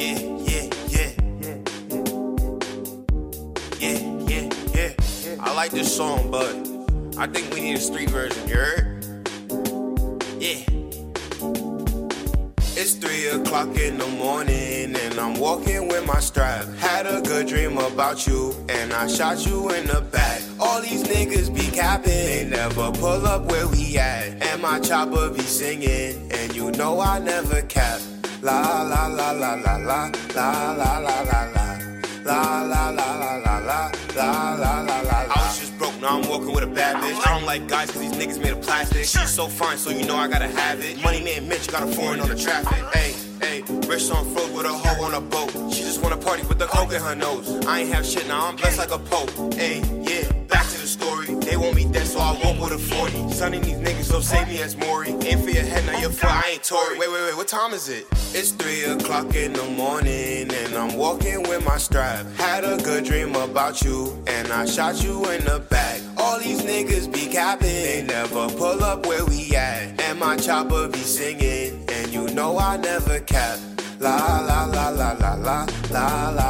Yeah. I like this song, but I think we need a street version, you heard? Yeah. It's 3 o'clock in the morning and I'm walking with my strap. Had a good dream about you and I shot you in the back. All these niggas be capping, they never pull up where we at. And my chopper be singing, and you know I never cap. La la la la la la la la la la la la la la la la la la la la. I was just broke, now I'm walking with a bad bitch. I don't like guys cause these niggas made of plastic. She's so fine, so you know I gotta have it. Money man Mitch got a foreign on the traffic. Hey, rich on float with a hoe on a boat. She just wanna party with the coke in her nose. I ain't have shit, now I'm blessed like a pope. Hey, yeah, back to the story. They want me dead, so I won't go to 40. Sunning these niggas, so save me as Maury. Aim for your head, now your foot, I ain't Tory. Wait, what time is it? It's 3 o'clock in the morning, and I'm walking with my strap. Had a good dream about you, and I shot you in the back. All these niggas be capping, they never pull up where we at. And my chopper be singing, and you know I never cap. La la la la la la la la.